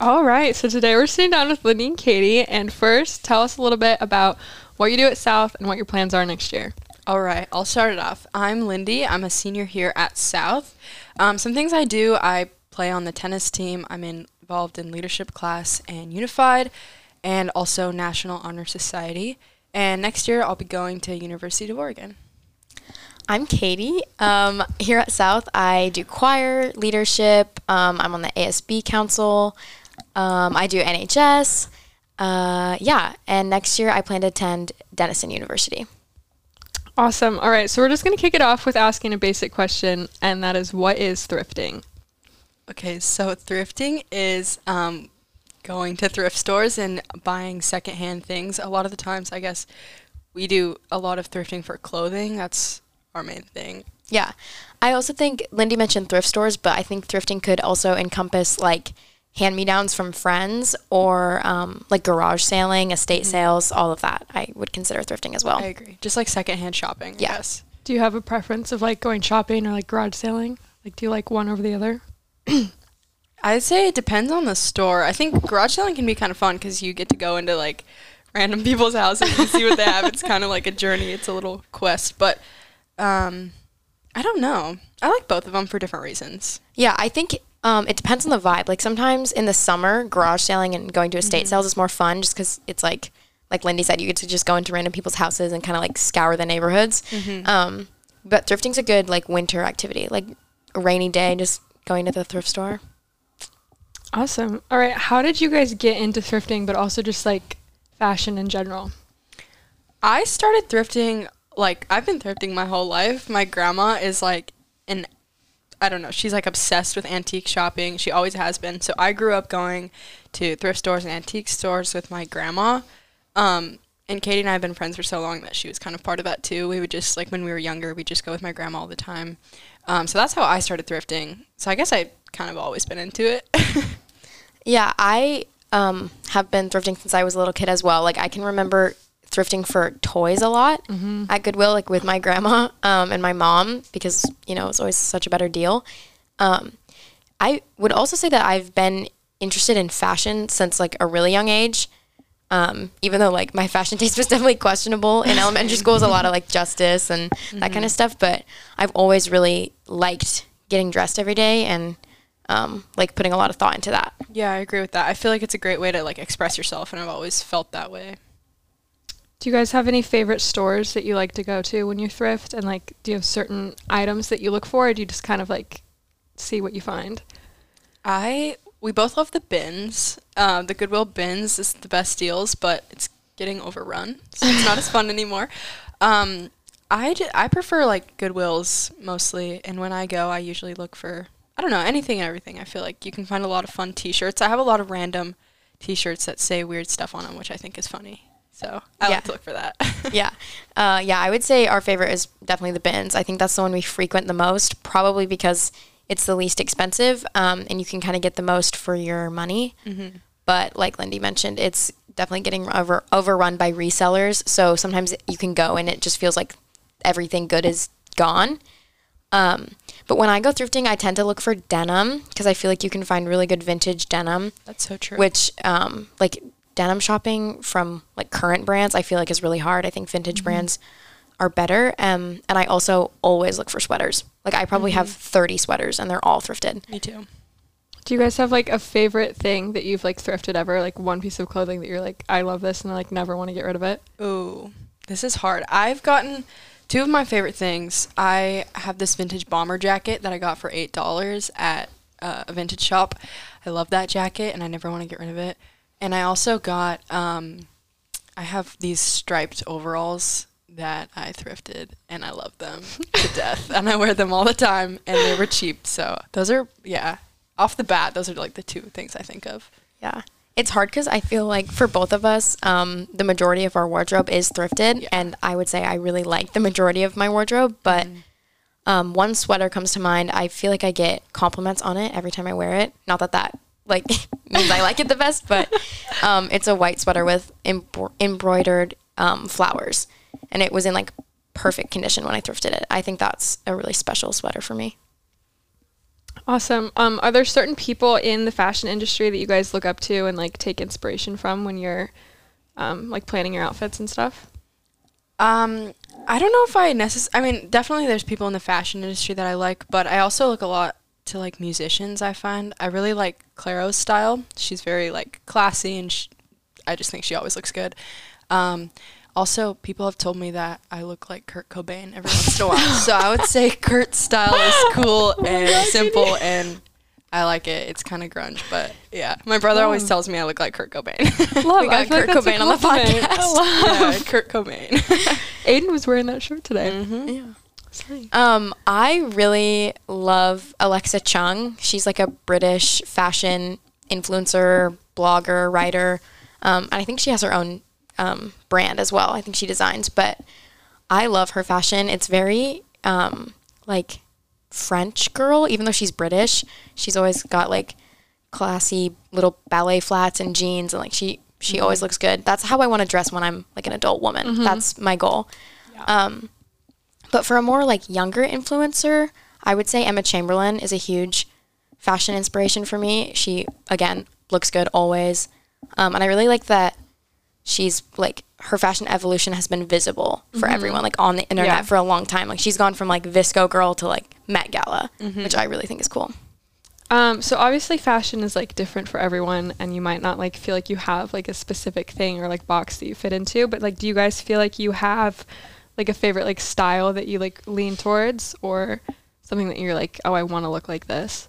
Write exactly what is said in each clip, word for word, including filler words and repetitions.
All right, so today we're sitting down with Lindy and Katie, and first, tell us a little bit about what you do at South and what your plans are next year. All right, I'll start it off. I'm Lindy. I'm a senior here at South. Um, some things I do, I play on the tennis team. I'm involved in leadership class and Unified, and also National Honor Society. And next year, I'll be going to University of Oregon. I'm Katie. Um, here at South, I do choir, leadership. Um, I'm on the A S B council. Um, I do N H S, uh, yeah, and next year I plan to attend Denison University. Awesome. All right, so we're just going to kick it off with asking a basic question, and that is, what is thrifting? Okay, so thrifting is um, going to thrift stores and buying secondhand things. A lot of the times, I guess, we do a lot of thrifting for clothing. That's our main thing. Yeah. I also think, Lindy mentioned thrift stores, but I think thrifting could also encompass, like, hand-me-downs from friends, or um, like garage sailing, estate mm-hmm. sales, all of that. I would consider thrifting as well. I agree. Just like secondhand shopping. Yeah. Yes. Do you have a preference of like going shopping or like garage sailing? Like, do you like one over the other? I'd say it depends on the store. I think garage sailing can be kind of fun because you get to go into like random people's houses and see what they have. It's kind of like a journey. It's a little quest, but um, I don't know. I like both of them for different reasons. Yeah, I think Um, it depends on the vibe. Like, sometimes in the summer, garage sailing and going to estate mm-hmm. sales is more fun just because it's like, like Lindy said, you get to just go into random people's houses and kind of like scour the neighborhoods. Mm-hmm. Um, but thrifting's a good like winter activity, like a rainy day, just going to the thrift store. Awesome. All right. How did you guys get into thrifting, but also just like fashion in general? I started thrifting, like, I've been thrifting my whole life. My grandma is like an I don't know. She's like obsessed with antique shopping. She always has been. So I grew up going to thrift stores and antique stores with my grandma. Um, and Katie and I have been friends for so long that she was kind of part of that too. We would just, like, when we were younger, we'd just go with my grandma all the time. Um, so that's how I started thrifting. So I guess I kind of always been into it. Yeah, I um, have been thrifting since I was a little kid as well. Like, I can remember thrifting for toys a lot mm-hmm. at Goodwill, like with my grandma um, and my mom, because, you know, it's always such a better deal. Um, I would also say that I've been interested in fashion since like a really young age, um, even though like my fashion taste was definitely questionable in elementary school. Was a lot of like Justice and mm-hmm. that kind of stuff, but I've always really liked getting dressed every day and um, like putting a lot of thought into that. Yeah, I agree with that. I feel like it's a great way to like express yourself, and I've always felt that way. Do you guys have any favorite stores that you like to go to when you thrift? And, like, do you have certain items that you look for, or do you just kind of, like, see what you find? I, we both love the bins. Uh, the Goodwill bins is the best deals, but it's getting overrun, so it's not as fun anymore. Um, I, j- I prefer, like, Goodwills mostly, and when I go, I usually look for, I don't know, anything and everything. I feel like you can find a lot of fun T-shirts. I have a lot of random T-shirts that say weird stuff on them, which I think is funny. So I yeah. like to look for that. yeah. Uh, yeah, I would say our favorite is definitely the bins. I think that's the one we frequent the most, probably because it's the least expensive um, and you can kind of get the most for your money. Mm-hmm. But like Lindy mentioned, it's definitely getting over, overrun by resellers. So sometimes you can go and it just feels like everything good is gone. Um, but when I go thrifting, I tend to look for denim because I feel like you can find really good vintage denim. That's so true. Which um, like... denim shopping from like current brands I feel like is really hard. I think vintage mm-hmm. brands are better. Um, and I also always look for sweaters. Like, I probably mm-hmm. have thirty sweaters and they're all thrifted. Me too. Do you guys have like a favorite thing that you've like thrifted ever? Like one piece of clothing that you're like, I love this and I like never want to get rid of it? Ooh, this is hard. I've gotten two of my favorite things. I have this vintage bomber jacket that I got for eight dollars at uh, a vintage shop. I love that jacket and I never want to get rid of it. And I also got, um, I have these striped overalls that I thrifted, and I love them to death. And I wear them all the time, and they were cheap. So those are, yeah, off the bat, those are like the two things I think of. Yeah. It's hard because I feel like for both of us, um, the majority of our wardrobe is thrifted. Yeah. And I would say I really like the majority of my wardrobe, but mm. um, one sweater comes to mind. I feel like I get compliments on it every time I wear it. Not that that. Like, means I like it the best, but um, it's a white sweater with embro- embroidered um, flowers, and it was in like perfect condition when I thrifted it. I think that's a really special sweater for me. Awesome. Um, are there certain people in the fashion industry that you guys look up to and like take inspiration from when you're um, like planning your outfits and stuff? Um, I don't know if I necessarily, I mean, definitely there's people in the fashion industry that I like, but I also look a lot to like musicians, I find. I really like Clairo's style. She's very like classy and sh- I just think she always looks good. Um, also, people have told me that I look like Kurt Cobain every once in a while. So I would say Kurt's style is cool oh and God, simple Katie. And I like it. It's kind of grunge, but yeah. My brother um, always tells me I look like Kurt Cobain. Love, we got I Kurt like Cobain on the podcast. Yeah, Kurt Cobain. Aiden was wearing that shirt today. Mm-hmm. Yeah. Sorry. Um, I really love Alexa Chung. She's like a British fashion influencer, blogger, writer. Um, and I think she has her own um, brand as well. I think she designs, but I love her fashion. It's very um, like French girl, even though she's British. She's always got like classy little ballet flats and jeans, and like she she mm-hmm. always looks good. That's how I want to dress when I'm like an adult woman. Mm-hmm. That's my goal. Yeah. Um, but for a more like younger influencer, I would say Emma Chamberlain is a huge fashion inspiration for me. She again looks good always. Um, and I really like that she's like her fashion evolution has been visible for mm-hmm. everyone, like on the internet yeah. for a long time. Like she's gone from like V S C O girl to like Met Gala, mm-hmm. which I really think is cool. Um, so obviously fashion is like different for everyone, and you might not like feel like you have like a specific thing or like box that you fit into, but like, do you guys feel like you have like a favorite like style that you like lean towards or something that you're like, oh, I want to look like this?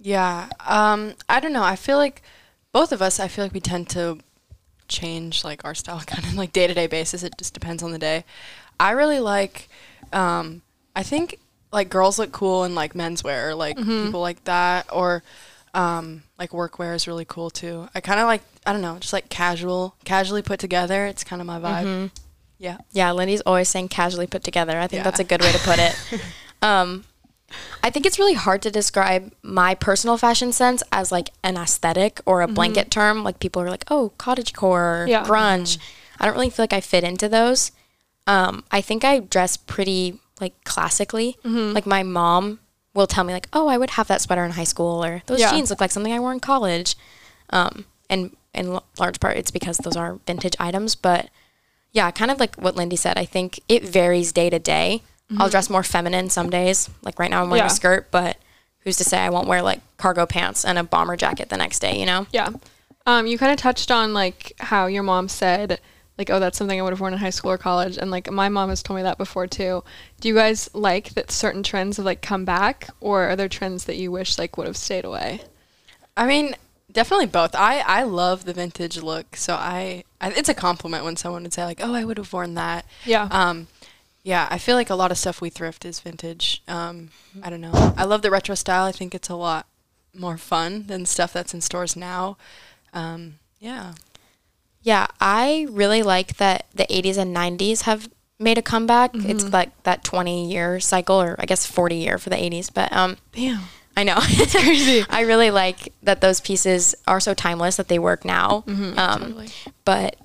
Yeah. Um, I don't know. I feel like both of us, I feel like we tend to change like our style kind of like day-to-day basis. It just depends on the day. I really like, um, I think like girls look cool in like menswear, like mm-hmm. people like that, or um, like workwear is really cool too. I kind of like, I don't know, just like casual, casually put together. It's kind of my vibe. Mm-hmm. Yeah. Yeah. Lindy's always saying casually put together. I think yeah. that's a good way to put it. um, I think it's really hard to describe my personal fashion sense as like an aesthetic or a blanket mm-hmm. term. Like people are like, oh, cottagecore, yeah. grunge. Mm-hmm. I don't really feel like I fit into those. Um, I think I dress pretty like classically. Mm-hmm. Like my mom will tell me like, oh, I would have that sweater in high school, or those yeah. jeans look like something I wore in college. Um, and in l- large part it's because those are vintage items. But yeah, kind of like what Lindy said, I think it varies day to day. Mm-hmm. I'll dress more feminine some days. Like right now I'm wearing yeah. a skirt, but who's to say I won't wear like cargo pants and a bomber jacket the next day, you know? Yeah. Um, you kind of touched on like how your mom said like, oh, that's something I would have worn in high school or college. And like my mom has told me that before too. Do you guys like that certain trends have like come back, or are there trends that you wish like would have stayed away? I mean, definitely both. I, I love the vintage look. So I, I, it's a compliment when someone would say like, oh, I would have worn that. Yeah. Um, Yeah, I feel like a lot of stuff we thrift is vintage. Um, I don't know. I love the retro style. I think it's a lot more fun than stuff that's in stores now. Um, yeah. Yeah, I really like that the eighties and nineties have made a comeback. Mm-hmm. It's like that twenty-year cycle, or I guess forty-year for the eighties. But um, damn. I know. It's crazy. I really like that those pieces are so timeless that they work now. Mm-hmm, um, totally. But...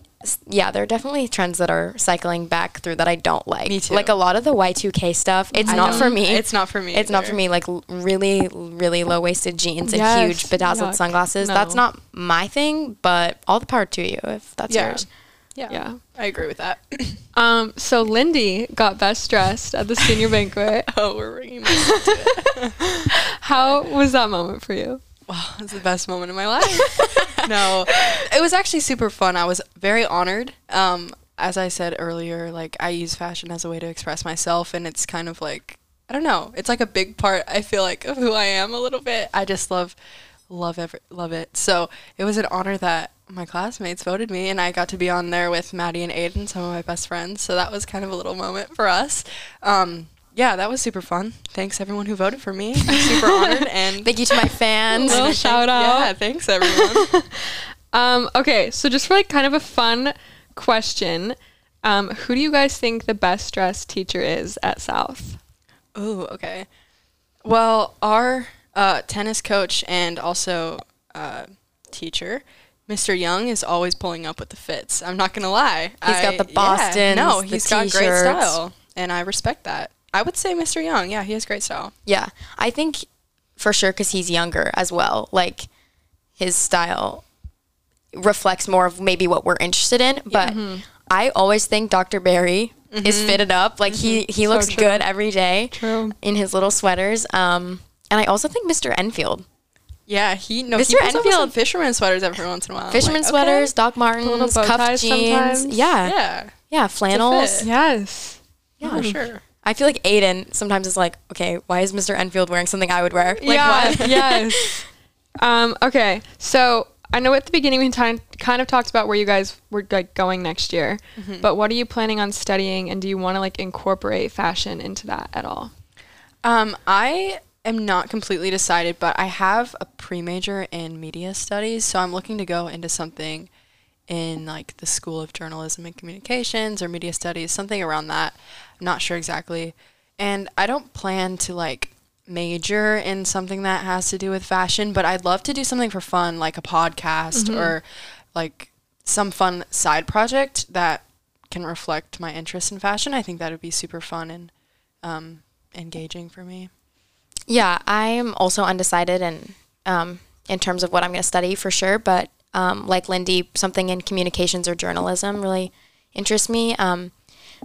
yeah, there are definitely trends that are cycling back through that I don't like. Me too. Like a lot of the Y two K stuff, it's I not know. for me. It's not for me. It's either. not for me. Like l- really, really low-waisted jeans yes. and huge bedazzled Yuck. sunglasses. No. That's not my thing, but all the power to you if that's yeah. yours. Yeah. yeah, I agree with that. um, so Lindy got best dressed at the senior banquet. Oh, we're bringing me into it. How was that moment for you? Wow, it's the best moment of my life. No, it was actually super fun. I was very honored. Um, as I said earlier, like I use fashion as a way to express myself, and it's kind of like, I don't know, it's like a big part, I feel like, of who I am a little bit. I just love, love, every, love it. So it was an honor that my classmates voted me, and I got to be on there with Maddie and Aiden, some of my best friends. So that was kind of a little moment for us. Um, Yeah, that was super fun. Thanks, everyone who voted for me. I'm super honored. And thank you to my fans. A little shout out. Yeah, thanks, everyone. um, okay, so just for like kind of a fun question, um, who do you guys think the best dressed teacher is at South? Oh, okay. Well, our uh, tennis coach and also uh, teacher, Mister Young, is always pulling up with the fits. I'm not going to lie. He's I, got the Boston. Yeah, no, he's the got t-shirts. Great style, and I respect that. I would say Mister Young. Yeah, he has great style. Yeah. I think for sure, because he's younger as well. Like, his style reflects more of maybe what we're interested in. But mm-hmm. I always think Doctor Barry mm-hmm. is fitted up. Like, mm-hmm. he, he looks so good every day true. in his little sweaters. Um, and I also think Mister Enfield. Yeah, he no. Mister He Enfield fisherman sweaters every once in a while. Fisherman like, sweaters, okay. Doc Martens, cuff jeans. Sometimes. Yeah, yeah, yeah. Flannels. Yes, yeah, for sure. I feel like Aiden sometimes is like, okay, why is Mister Enfield wearing something I would wear? Like, yeah, what? Yes. um, okay, so I know at the beginning we kind of talked about where you guys were like going next year, mm-hmm. but what are you planning on studying, and do you want to like incorporate fashion into that at all? Um, I. I'm not completely decided, but I have a pre-major in media studies, so I'm looking to go into something in like the School of Journalism and Communications or media studies, something around that. I'm not sure exactly. And I don't plan to like major in something that has to do with fashion, but I'd love to do something for fun, like a podcast mm-hmm. or like some fun side project that can reflect my interest in fashion. I think that would be super fun and um, engaging for me. Yeah, I'm also undecided in, um, in terms of what I'm going to study for sure, but um, like Lindy, something in communications or journalism really interests me. Um,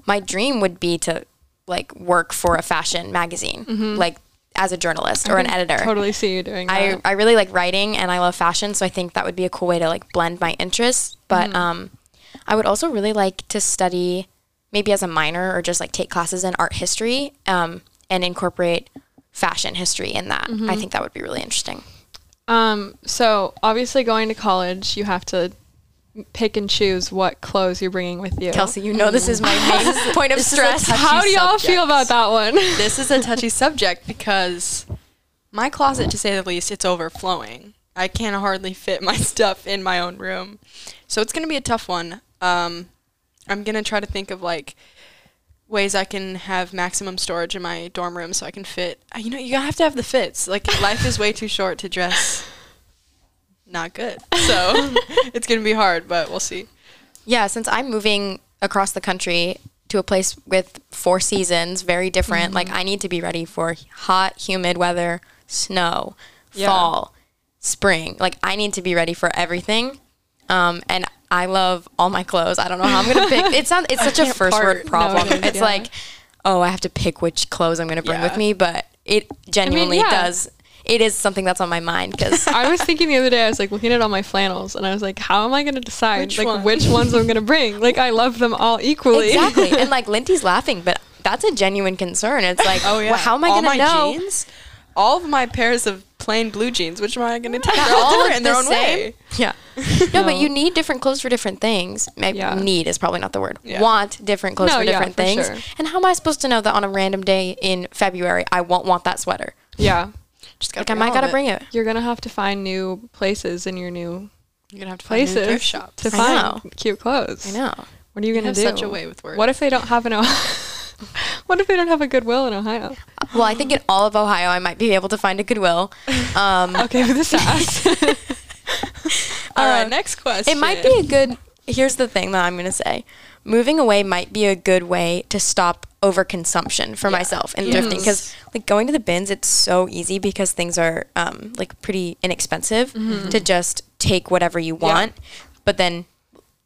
my dream would be to like work for a fashion magazine, mm-hmm. like as a journalist or I an editor. Totally see you doing that. I, I really like writing and I love fashion, so I think that would be a cool way to like blend my interests, but mm-hmm. um, I would also really like to study maybe as a minor or just like take classes in art history um, and incorporate fashion history in that. Mm-hmm. I think that would be really interesting. Um, so obviously going to college, you have to pick and choose what clothes you're bringing with you. Kelsey, you know mm. this is my main point of stress. How do y'all feel about that one? This is a touchy subject because my closet, to say the least, it's overflowing. I can hardly fit my stuff in my own room. So it's going to be a tough one. Um, I'm going to try to think of like ways I can have maximum storage in my dorm room so I can fit. You know, you have to have the fits. Like, life is way too short to dress not good. So it's going to be hard, but we'll see. Yeah, since I'm moving across the country to a place with four seasons, very different, mm-hmm. like I need to be ready for hot, humid weather, snow, yeah. fall, spring. Like, I need to be ready for everything. Um, and I love all my clothes. I don't know how I'm going to pick. It's not, it's such a first part. word problem. No, it is, it's yeah. like, oh, I have to pick which clothes I'm going to bring yeah. with me. But it genuinely I mean, yeah. does. It is something that's on my mind. Cause I was thinking the other day, I was like looking at all my flannels and I was like, how am I going to decide which like one? which ones I'm going to bring? Like, I love them all equally. Exactly. And like Lindy's laughing, but that's a genuine concern. It's like, oh, yeah. well, how am I going to know? All my jeans? All of my pairs of plain blue jeans, which am I going to take? They're all different in their own way. Yeah. No, but you need different clothes for different things. Yeah. Need is probably not the word. Yeah. Want different clothes no, for different yeah, things. For sure. And how am I supposed to know that on a random day in February, I won't want that sweater? Yeah. Just gotta like, I might got to bring it. You're going to have to find new places in your new You're gonna have to places find new thrift shops. To find cute clothes. I know. What are you, you going to do? Such a way with words. What if they don't have an What if they don't have a Goodwill in Ohio? Well, I think in all of Ohio, I might be able to find a Goodwill. Um, okay, with this ass. All right, um, next question. It might be a good, here's the thing that I'm going to say. Moving away might be a good way to stop overconsumption for yeah. myself and yes. thrifting. Because like going to the bins, it's so easy because things are um, like pretty inexpensive mm-hmm. to just take whatever you want. Yeah. But then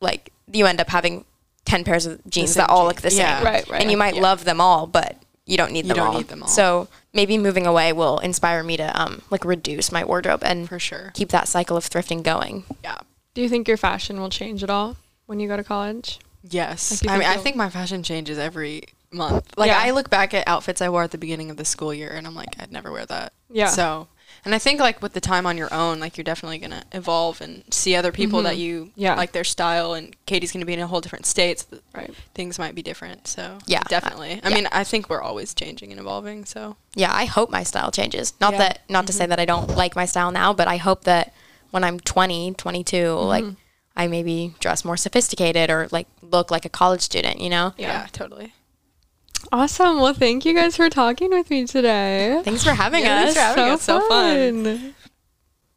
like you end up having ten pairs of jeans that all look the same. Yeah. Right, right. And you might yeah. love them all, but you don't need them you don't all. Need them all. So maybe moving away will inspire me to um like reduce my wardrobe and for sure keep that cycle of thrifting going. Yeah. Do you think your fashion will change at all when you go to college? Yes. Like I mean, I think my fashion changes every month. Like yeah. I look back at outfits I wore at the beginning of the school year and I'm like, I'd never wear that. Yeah. So, and I think like with the time on your own, like you're definitely going to evolve and see other people mm-hmm. that you yeah. like their style, and Katie's going to be in a whole different state. So right. Things might be different. So yeah, definitely. I yeah. mean, I think we're always changing and evolving. So yeah, I hope my style changes. Not yeah. that, not mm-hmm. to say that I don't like my style now, but I hope that when I'm twenty, twenty-two, mm-hmm. like I maybe dress more sophisticated or like look like a college student, you know? Yeah, yeah. totally. Awesome. Well, thank you guys for talking with me today. Thanks for having yeah, us. Thanks for having so us. Fun. So fun.